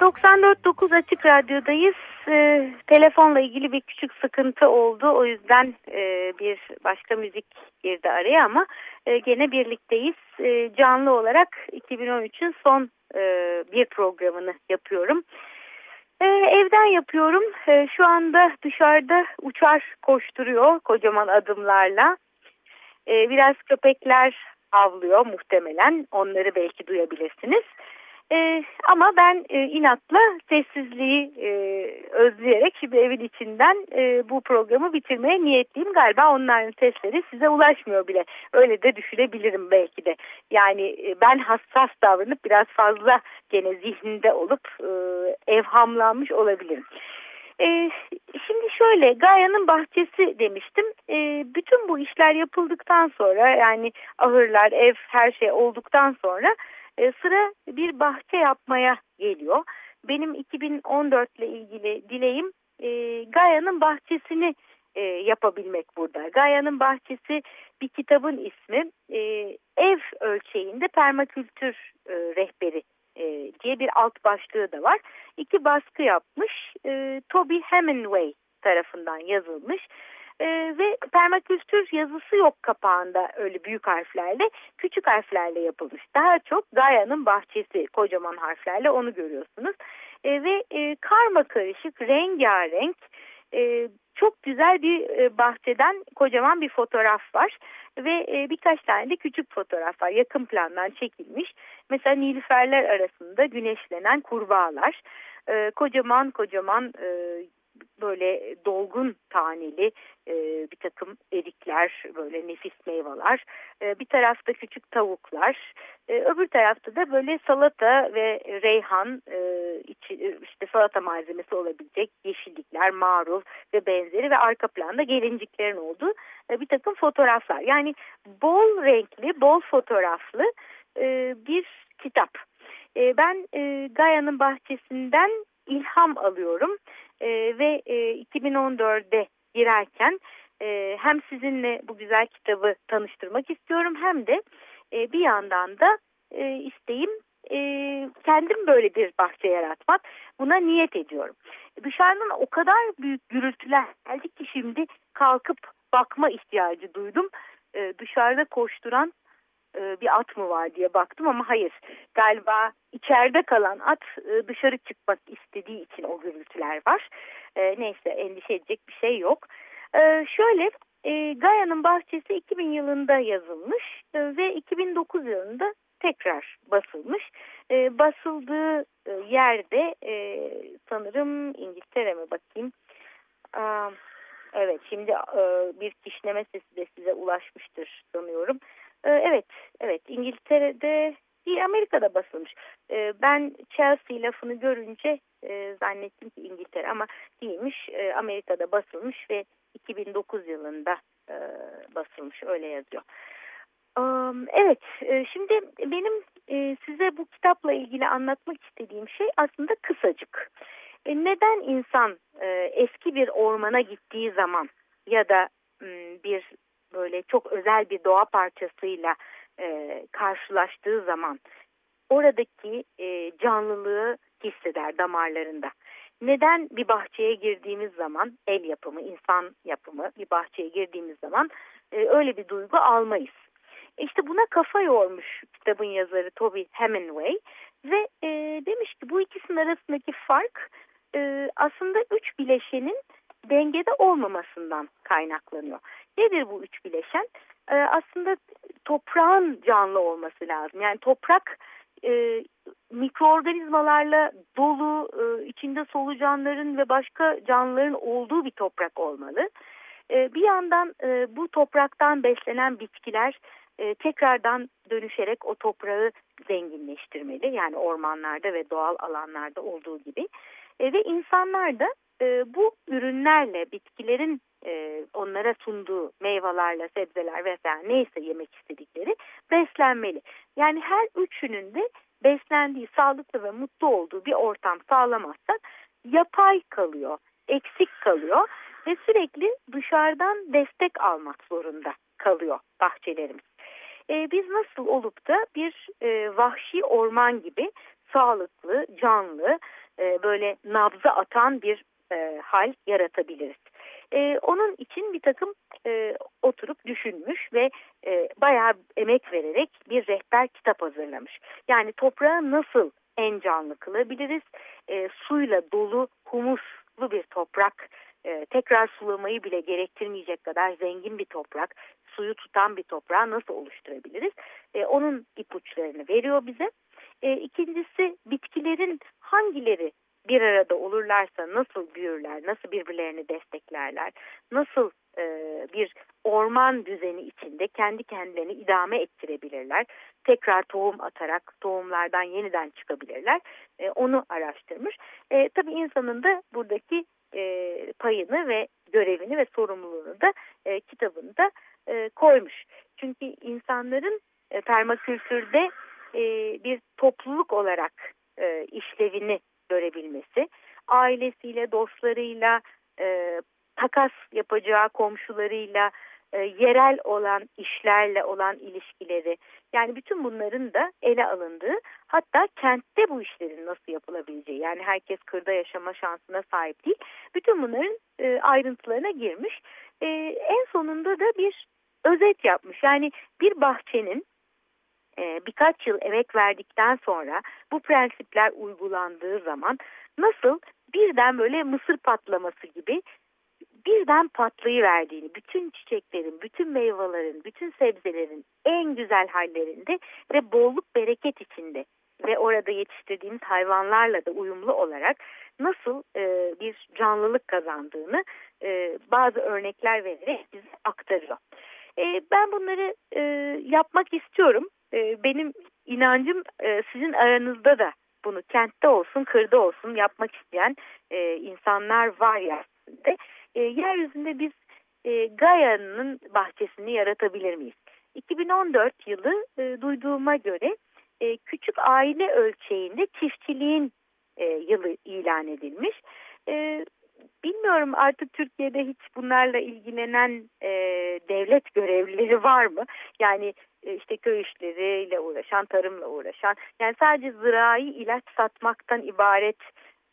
doksan dört nokta dokuz Açık Radyo'dayız. E, telefonla ilgili bir küçük sıkıntı oldu. O yüzden e, bir başka müzik girdi araya ama e, gene birlikteyiz. E, canlı olarak iki bin on üçün son e, bir programını yapıyorum. E, evden yapıyorum. E, şu anda dışarıda uçar koşturuyor kocaman adımlarla. E, biraz köpekler avlıyor muhtemelen. Onları belki duyabilirsiniz. Ee, ama ben e, inatla sessizliği e, özleyerek şimdi evin içinden e, bu programı bitirmeye niyetliyim. Galiba onların sesleri size ulaşmıyor bile. Öyle de düşünebilirim belki de. Yani e, ben hassas davranıp biraz fazla gene zihninde olup e, evhamlanmış olabilirim. E, şimdi şöyle, Gaia'nın bahçesi demiştim. E, bütün bu işler yapıldıktan sonra, yani ahırlar, ev, her şey olduktan sonra sıra bir bahçe yapmaya geliyor. Benim iki bin on dört ile ilgili dileğim e, Gaia'nın bahçesini e, yapabilmek burada. Gaia'nın bahçesi bir kitabın ismi. E, ev ölçeğinde permakültür e, rehberi e, diye bir alt başlığı da var. İki baskı yapmış. E, Toby Hemenway tarafından yazılmış. Ee, ve permakültür yazısı yok kapağında, öyle büyük harflerle, küçük harflerle yapılmış. Daha çok Gaia'nın bahçesi, kocaman harflerle onu görüyorsunuz. Ee, ve e, karma karışık, rengarenk, e, çok güzel bir e, bahçeden kocaman bir fotoğraf var. Ve e, birkaç tane de küçük fotoğraf var, yakın plandan çekilmiş. Mesela nilüferler arasında güneşlenen kurbağalar, e, kocaman kocaman e, böyle dolgun taneli e, bir takım erikler, böyle nefis meyveler, e, bir tarafta küçük tavuklar, e, öbür tarafta da böyle salata ve reyhan, e, içi, işte salata malzemesi olabilecek yeşillikler, marul ve benzeri ve arka planda gelinciklerin olduğu e, bir takım fotoğraflar. Yani bol renkli, bol fotoğraflı e, bir kitap. E, ben e, Gaia'nın bahçesinden ilham alıyorum. Ee, ve e, iki bin on dörde girerken e, hem sizinle bu güzel kitabı tanıştırmak istiyorum, hem de e, bir yandan da e, isteğim e, kendim böyle bir bahçe yaratmak. Buna niyet ediyorum. Dışarıdan o kadar büyük gürültüler geldi ki şimdi kalkıp bakma ihtiyacı duydum. E, dışarıda koşturan bir at mı var diye baktım ama hayır, galiba içeride kalan at dışarı çıkmak istediği için o gürültüler var. Neyse, endişe edecek bir şey yok. Şöyle, Gaia'nın bahçesi iki bin yılında yazılmış ve iki bin dokuz yılında tekrar basılmış. Basıldığı yerde sanırım İngiltere mi, bakayım. Evet, şimdi bir kişneme sesi de size ulaşmıştır sanıyorum. Evet, evet, İngiltere'de değil, Amerika'da basılmış. Ben Chelsea lafını görünce zannettim ki İngiltere, ama değilmiş. Amerika'da basılmış ve iki bin dokuz yılında basılmış, öyle yazıyor. Evet, şimdi benim size bu kitapla ilgili anlatmak istediğim şey aslında kısacık. Neden insan eski bir ormana gittiği zaman ya da bir böyle çok özel bir doğa parçasıyla e, karşılaştığı zaman oradaki e, canlılığı hisseder damarlarında. Neden bir bahçeye girdiğimiz zaman, el yapımı, insan yapımı bir bahçeye girdiğimiz zaman e, öyle bir duygu almayız? İşte buna kafa yormuş kitabın yazarı Toby Hemenway ve e, demiş ki bu ikisinin arasındaki fark e, aslında üç bileşenin dengede olmamasından kaynaklanıyor. Nedir bu üç bileşen? E, aslında toprağın canlı olması lazım. Yani toprak e, mikroorganizmalarla dolu, e, içinde solucanların ve başka canlıların olduğu bir toprak olmalı. E, bir yandan e, bu topraktan beslenen bitkiler e, tekrardan dönüşerek o toprağı zenginleştirmeli. Yani ormanlarda ve doğal alanlarda olduğu gibi. E, ve insanlar da e, bu ürünlerle, bitkilerin e, onlara sunduğu meyvelerle, sebzeler vesaire neyse yemek istedikleri beslenmeli. Yani her üçünün de beslendiği, sağlıklı ve mutlu olduğu bir ortam sağlamazsak yapay kalıyor, eksik kalıyor ve sürekli dışarıdan destek almak zorunda kalıyor bahçelerimiz. Ee, biz nasıl olup da bir e, vahşi orman gibi sağlıklı, canlı, e, böyle nabza atan bir e, hal yaratabiliriz? Ee, onun için bir takım e, oturup düşünmüş ve e, bayağı emek vererek bir rehber kitap hazırlamış. Yani toprağı nasıl en canlı kılabiliriz? E, suyla dolu, humuslu bir toprak, e, tekrar sulamayı bile gerektirmeyecek kadar zengin bir toprak, suyu tutan bir toprağı nasıl oluşturabiliriz? E, onun ipuçlarını veriyor bize. E, ikincisi, bitkilerin hangileri bir arada olurlarsa nasıl büyürler, nasıl birbirlerini desteklerler, nasıl e, bir orman düzeni içinde kendi kendilerini idame ettirebilirler, tekrar tohum atarak tohumlardan yeniden çıkabilirler, e, onu araştırmış. E, tabii insanın da buradaki e, payını ve görevini ve sorumluluğunu da e, kitabında e, koymuş. Çünkü insanların e, permakültürde e, bir topluluk olarak e, işlevini görebilmesi, ailesiyle, dostlarıyla, e, takas yapacağı komşularıyla, e, yerel olan işlerle olan ilişkileri, yani bütün bunların da ele alındığı, hatta kentte bu işlerin nasıl yapılabileceği, yani herkes kırda yaşama şansına sahip değil, bütün bunların e, ayrıntılarına girmiş. E, en sonunda da bir özet yapmış. Yani bir bahçenin birkaç yıl emek verdikten sonra bu prensipler uygulandığı zaman nasıl birden böyle mısır patlaması gibi birden patlayıverdiğini, bütün çiçeklerin, bütün meyvelerin, bütün sebzelerin en güzel hallerinde ve bolluk bereket içinde ve orada yetiştirdiğimiz hayvanlarla da uyumlu olarak nasıl e, bir canlılık kazandığını e, bazı örnekler vererek bize aktarıyor. E, ben bunları e, yapmak istiyorum. Benim inancım sizin aranızda da bunu kentte olsun, kırda olsun yapmak isteyen insanlar var ya. Yeryüzünde biz Gaia'nın bahçesini yaratabilir miyiz? iki bin on dört yılı duyduğuma göre küçük aile ölçeğinde çiftçiliğin yılı ilan edilmiş. Bilmiyorum artık Türkiye'de hiç bunlarla ilgilenen devlet görevlileri var mı? Yani işte köy işleriyle uğraşan, tarımla uğraşan, yani sadece zirai ilaç satmaktan ibaret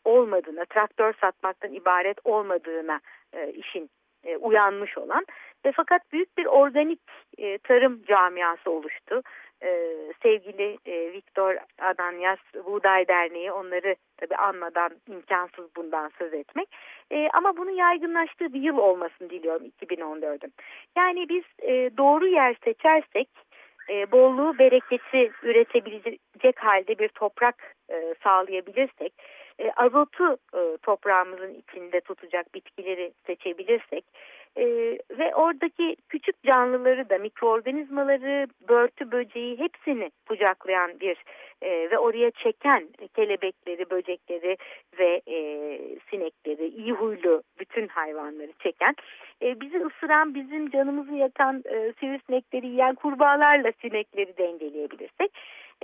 olmadığına, traktör satmaktan ibaret olmadığına e, işin e, uyanmış olan ve fakat büyük bir organik e, tarım camiası oluştu. E, sevgili e, Viktor Adanyas Buğday Derneği, onları tabii anmadan imkansız bundan söz etmek. E, ama bunun yaygınlaştığı bir yıl olmasını diliyorum iki bin on dördün. Yani biz e, doğru yer seçersek E, bolluğu, bereketi üretebilecek halde bir toprak e, sağlayabilirsek, e, azotu e, toprağımızın içinde tutacak bitkileri seçebilirsek e, ve oradaki küçük canlıları da, mikroorganizmaları, börtü böceği hepsini kucaklayan bir e, ve oraya çeken kelebekleri, böcekleri ve e, sinekleri, iyi huylu bütün hayvanları çeken, e, bizi ısıran, bizim canımızı yakan e, sivrisinekleri yiyen kurbağalarla sinekleri dengeleyebilirsek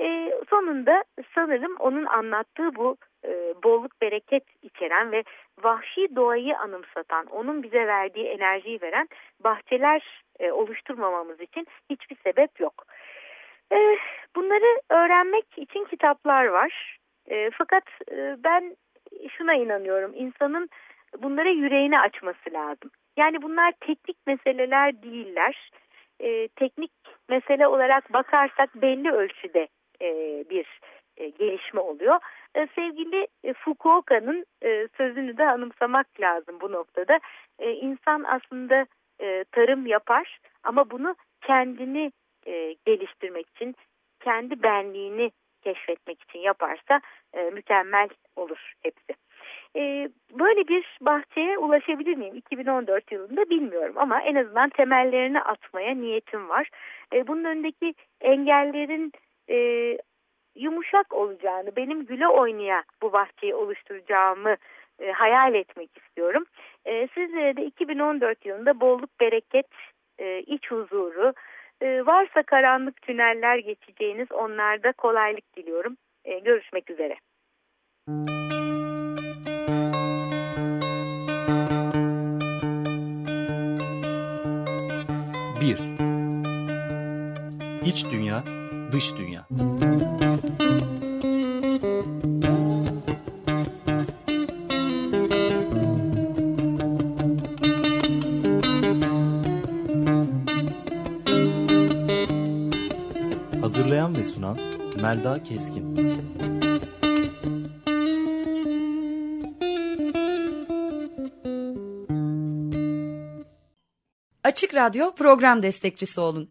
E, sonunda sanırım onun anlattığı bu e, bolluk bereket içeren ve vahşi doğayı anımsatan, onun bize verdiği enerjiyi veren bahçeler e, oluşturmamamız için hiçbir sebep yok. E, bunları öğrenmek için kitaplar var. E, fakat e, ben şuna inanıyorum, insanın bunlara yüreğini açması lazım. Yani bunlar teknik meseleler değiller. E, teknik mesele olarak bakarsak belli ölçüde e, bir e, gelişme oluyor. E, sevgili e, Fukuoka'nın e, sözünü de anımsamak lazım bu noktada. E, insan aslında e, tarım yapar ama bunu kendini e, geliştirmek için, kendi benliğini keşfetmek için yaparsa e, mükemmel olur hepsi. E, böyle bir bahçeye ulaşabilir miyim iki bin on dört yılında bilmiyorum ama en azından temellerini atmaya niyetim var. E, bunun önündeki engellerin e, yumuşak olacağını, benim güle oynaya bu bahçeyi oluşturacağımı e, hayal etmek istiyorum. E, sizlere de iki bin on dört yılında bolluk, bereket, e, iç huzuru, e, varsa karanlık tüneller geçeceğiniz onlarda kolaylık diliyorum. E, görüşmek üzere. bir. İç dünya, dış dünya. Hazırlayan ve sunan Melda Keskin. Açık Radyo program destekçisi olun.